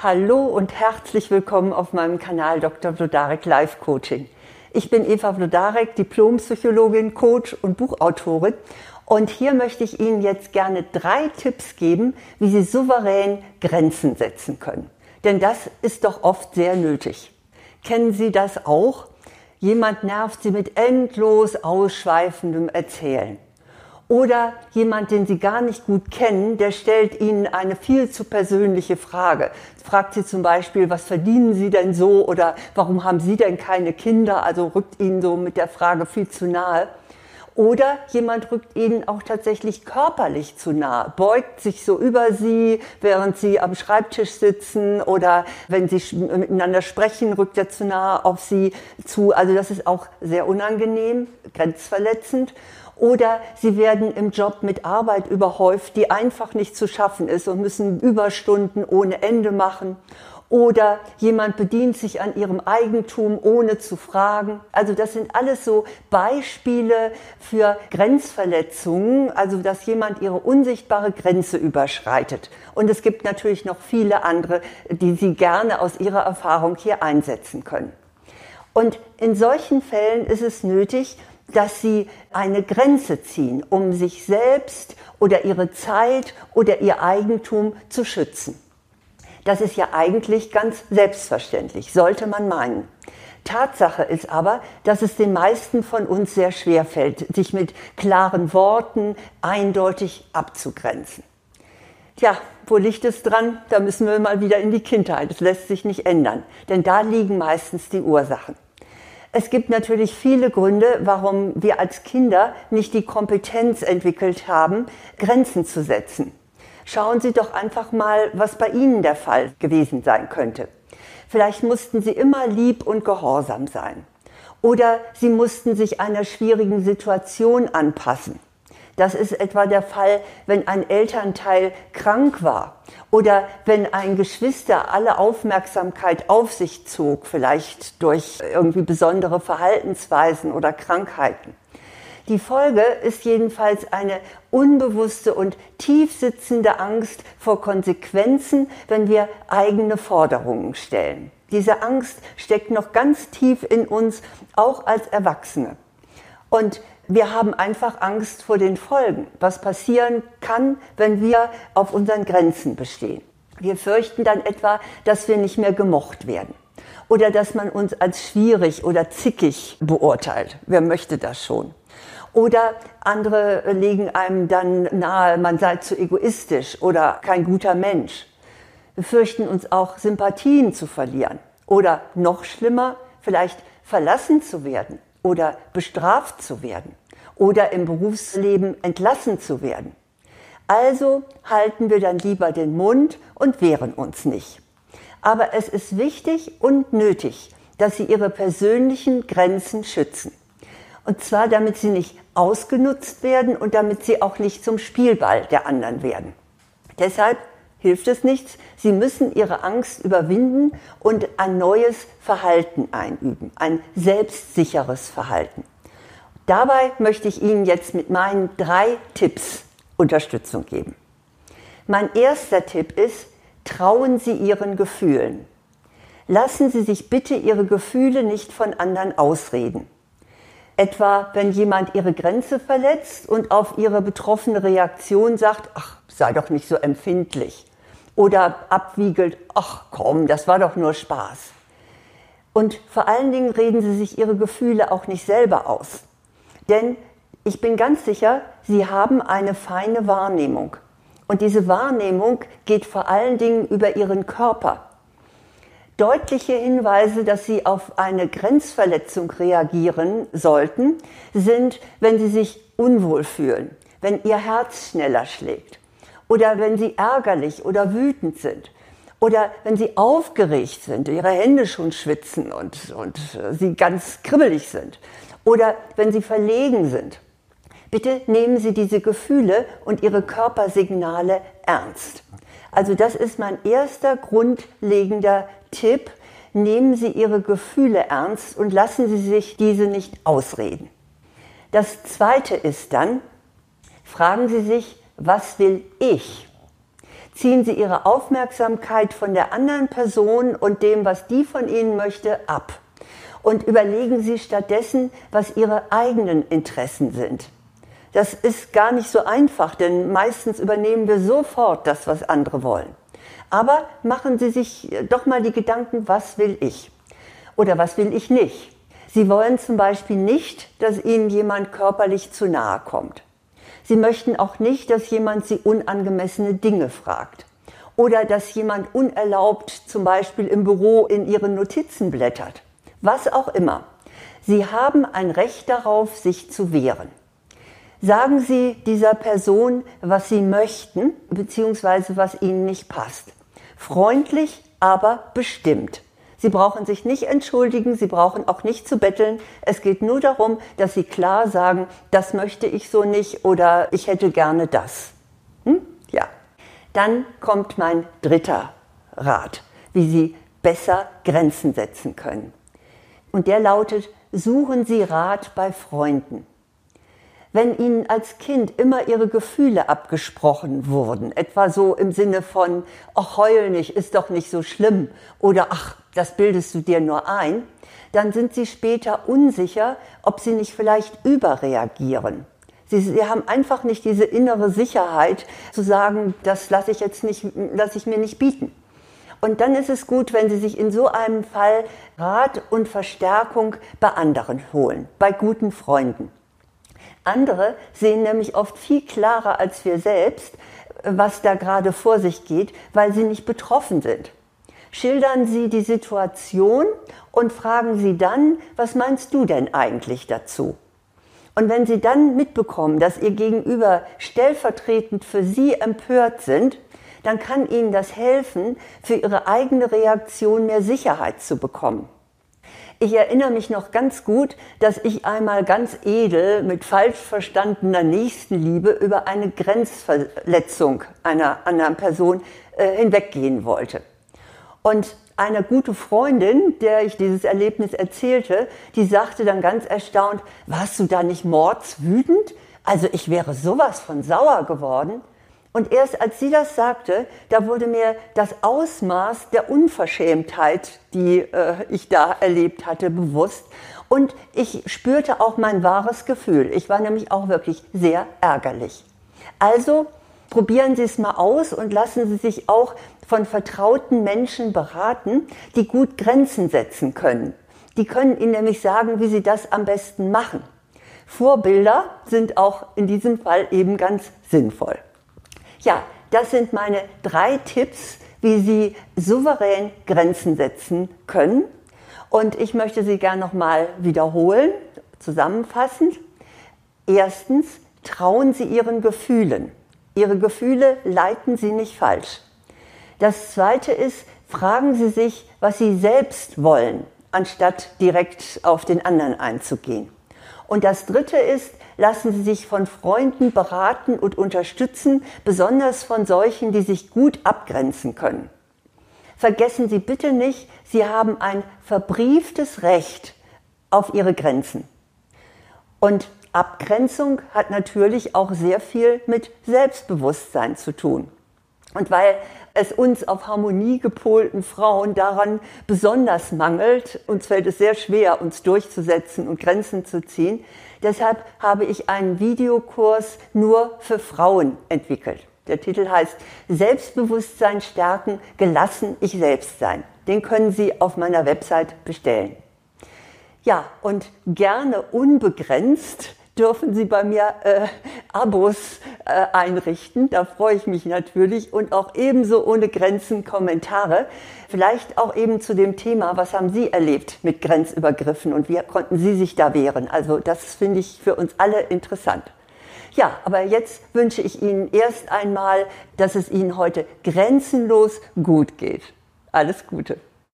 Hallo und herzlich willkommen auf meinem Kanal Dr. Vlodarek Live Coaching. Ich bin Eva Vlodarek, Diplompsychologin, Coach und Buchautorin und hier möchte ich Ihnen jetzt gerne 3 Tipps geben, wie Sie souverän Grenzen setzen können. Denn das ist doch oft sehr nötig. Kennen Sie das auch? Jemand nervt Sie mit endlos ausschweifendem Erzählen. Oder jemand, den Sie gar nicht gut kennen, der stellt Ihnen eine viel zu persönliche Frage. Fragt Sie zum Beispiel, was verdienen Sie denn so oder warum haben Sie denn keine Kinder? Also rückt Ihnen so mit der Frage viel zu nahe. Oder jemand rückt Ihnen auch tatsächlich körperlich zu nahe, beugt sich so über Sie, während Sie am Schreibtisch sitzen oder wenn Sie miteinander sprechen, rückt er zu nahe auf Sie zu. Also das ist auch sehr unangenehm, grenzverletzend. Oder sie werden im Job mit Arbeit überhäuft, die einfach nicht zu schaffen ist und müssen Überstunden ohne Ende machen. Oder jemand bedient sich an ihrem Eigentum, ohne zu fragen. Also das sind alles so Beispiele für Grenzverletzungen, also dass jemand ihre unsichtbare Grenze überschreitet. Und es gibt natürlich noch viele andere, die Sie gerne aus Ihrer Erfahrung hier einsetzen können. Und in solchen Fällen ist es nötig, dass Sie eine Grenze ziehen, um sich selbst oder Ihre Zeit oder Ihr Eigentum zu schützen. Das ist ja eigentlich ganz selbstverständlich, sollte man meinen. Tatsache ist aber, dass es den meisten von uns sehr schwer fällt, sich mit klaren Worten eindeutig abzugrenzen. Tja, wo liegt es dran? Da müssen wir mal wieder in die Kindheit. Das lässt sich nicht ändern, denn da liegen meistens die Ursachen. Es gibt natürlich viele Gründe, warum wir als Kinder nicht die Kompetenz entwickelt haben, Grenzen zu setzen. Schauen Sie doch einfach mal, was bei Ihnen der Fall gewesen sein könnte. Vielleicht mussten Sie immer lieb und gehorsam sein. Oder Sie mussten sich einer schwierigen Situation anpassen. Das ist etwa der Fall, wenn ein Elternteil krank war oder wenn ein Geschwister alle Aufmerksamkeit auf sich zog, vielleicht durch irgendwie besondere Verhaltensweisen oder Krankheiten. Die Folge ist jedenfalls eine unbewusste und tief sitzende Angst vor Konsequenzen, wenn wir eigene Forderungen stellen. Diese Angst steckt noch ganz tief in uns, auch als Erwachsene. Und wir haben einfach Angst vor den Folgen, was passieren kann, wenn wir auf unseren Grenzen bestehen. Wir fürchten dann etwa, dass wir nicht mehr gemocht werden oder dass man uns als schwierig oder zickig beurteilt. Wer möchte das schon? Oder andere legen einem dann nahe, man sei zu egoistisch oder kein guter Mensch. Wir fürchten uns auch, Sympathien zu verlieren oder noch schlimmer, vielleicht verlassen zu werden. Oder bestraft zu werden oder im Berufsleben entlassen zu werden. Also halten wir dann lieber den Mund und wehren uns nicht. Aber es ist wichtig und nötig, dass Sie Ihre persönlichen Grenzen schützen. Und zwar, damit Sie nicht ausgenutzt werden und damit Sie auch nicht zum Spielball der anderen werden. Deshalb hilft es nichts. Sie müssen Ihre Angst überwinden und ein neues Verhalten einüben, ein selbstsicheres Verhalten. Dabei möchte ich Ihnen jetzt mit meinen 3 Tipps Unterstützung geben. Mein erster Tipp ist, trauen Sie Ihren Gefühlen. Lassen Sie sich bitte Ihre Gefühle nicht von anderen ausreden. Etwa, wenn jemand Ihre Grenze verletzt und auf Ihre betroffene Reaktion sagt, ach, sei doch nicht so empfindlich. Oder abwiegelt, ach komm, das war doch nur Spaß. Und vor allen Dingen reden Sie sich Ihre Gefühle auch nicht selber aus. Denn ich bin ganz sicher, Sie haben eine feine Wahrnehmung. Und diese Wahrnehmung geht vor allen Dingen über Ihren Körper. Deutliche Hinweise, dass Sie auf eine Grenzverletzung reagieren sollten, sind, wenn Sie sich unwohl fühlen, wenn Ihr Herz schneller schlägt. Oder wenn Sie ärgerlich oder wütend sind. Oder wenn Sie aufgeregt sind, Ihre Hände schon schwitzen und Sie ganz kribbelig sind. Oder wenn Sie verlegen sind. Bitte nehmen Sie diese Gefühle und Ihre Körpersignale ernst. Also das ist mein erster grundlegender Tipp. Nehmen Sie Ihre Gefühle ernst und lassen Sie sich diese nicht ausreden. Das zweite ist dann, fragen Sie sich, was will ich? ziehen Sie Ihre Aufmerksamkeit von der anderen Person und dem, was die von Ihnen möchte, ab. Und überlegen Sie stattdessen, was Ihre eigenen Interessen sind. Das ist gar nicht so einfach, denn meistens übernehmen wir sofort das, was andere wollen. Aber machen Sie sich doch mal die Gedanken, was will ich oder was will ich nicht. Sie wollen zum Beispiel nicht, dass Ihnen jemand körperlich zu nahe kommt. Sie möchten auch nicht, dass jemand Sie unangemessene Dinge fragt oder dass jemand unerlaubt zum Beispiel im Büro in Ihren Notizen blättert. Was auch immer. Sie haben ein Recht darauf, sich zu wehren. Sagen Sie dieser Person, was Sie möchten, beziehungsweise was Ihnen nicht passt. Freundlich, aber bestimmt. Sie brauchen sich nicht entschuldigen, Sie brauchen auch nicht zu betteln. Es geht nur darum, dass Sie klar sagen, das möchte ich so nicht oder ich hätte gerne das. Ja. Dann kommt mein dritter Rat, wie Sie besser Grenzen setzen können. Und der lautet, suchen Sie Rat bei Freunden. Wenn Ihnen als Kind immer Ihre Gefühle abgesprochen wurden, etwa so im Sinne von, ach, heul nicht, ist doch nicht so schlimm oder ach, das bildest du dir nur ein, dann sind Sie später unsicher, ob Sie nicht vielleicht überreagieren. Sie haben einfach nicht diese innere Sicherheit zu sagen, das lasse ich mir nicht bieten. Und dann ist es gut, wenn Sie sich in so einem Fall Rat und Verstärkung bei anderen holen, bei guten Freunden. Andere sehen nämlich oft viel klarer als wir selbst, was da gerade vor sich geht, weil sie nicht betroffen sind. Schildern Sie die Situation und fragen Sie dann, was meinst du denn eigentlich dazu? Und wenn Sie dann mitbekommen, dass Ihr Gegenüber stellvertretend für Sie empört sind, dann kann Ihnen das helfen, für Ihre eigene Reaktion mehr Sicherheit zu bekommen. Ich erinnere mich noch ganz gut, dass ich einmal ganz edel mit falsch verstandener Nächstenliebe über eine Grenzverletzung einer anderen Person hinweggehen wollte. Und eine gute Freundin, der ich dieses Erlebnis erzählte, die sagte dann ganz erstaunt, warst du da nicht mordswütend? Also ich wäre sowas von sauer geworden. Und erst als sie das sagte, da wurde mir das Ausmaß der Unverschämtheit, die ich da erlebt hatte, bewusst. Und ich spürte auch mein wahres Gefühl. Ich war nämlich auch wirklich sehr ärgerlich. Also probieren Sie es mal aus und lassen Sie sich auch von vertrauten Menschen beraten, die gut Grenzen setzen können. Die können Ihnen nämlich sagen, wie Sie das am besten machen. Vorbilder sind auch in diesem Fall eben ganz sinnvoll. Ja, das sind meine 3 Tipps, wie Sie souverän Grenzen setzen können. Und ich möchte sie gerne nochmal wiederholen, zusammenfassend. Erstens, trauen Sie Ihren Gefühlen. Ihre Gefühle leiten Sie nicht falsch. Das Zweite ist, fragen Sie sich, was Sie selbst wollen, anstatt direkt auf den anderen einzugehen. Und das Dritte ist, lassen Sie sich von Freunden beraten und unterstützen, besonders von solchen, die sich gut abgrenzen können. Vergessen Sie bitte nicht, Sie haben ein verbrieftes Recht auf Ihre Grenzen. Und Abgrenzung hat natürlich auch sehr viel mit Selbstbewusstsein zu tun. Und weil es uns auf Harmonie gepolten Frauen daran besonders mangelt, uns fällt es sehr schwer, uns durchzusetzen und Grenzen zu ziehen, deshalb habe ich einen Videokurs nur für Frauen entwickelt. Der Titel heißt Selbstbewusstsein stärken, gelassen ich selbst sein. Den können Sie auf meiner Website bestellen. Ja, und gerne unbegrenzt dürfen Sie bei mir Abos einrichten. Da freue ich mich natürlich. Und auch ebenso ohne Grenzen Kommentare. Vielleicht auch eben zu dem Thema, was haben Sie erlebt mit Grenzübergriffen und wie konnten Sie sich da wehren? Also das finde ich für uns alle interessant. Ja, aber jetzt wünsche ich Ihnen erst einmal, dass es Ihnen heute grenzenlos gut geht. Alles Gute.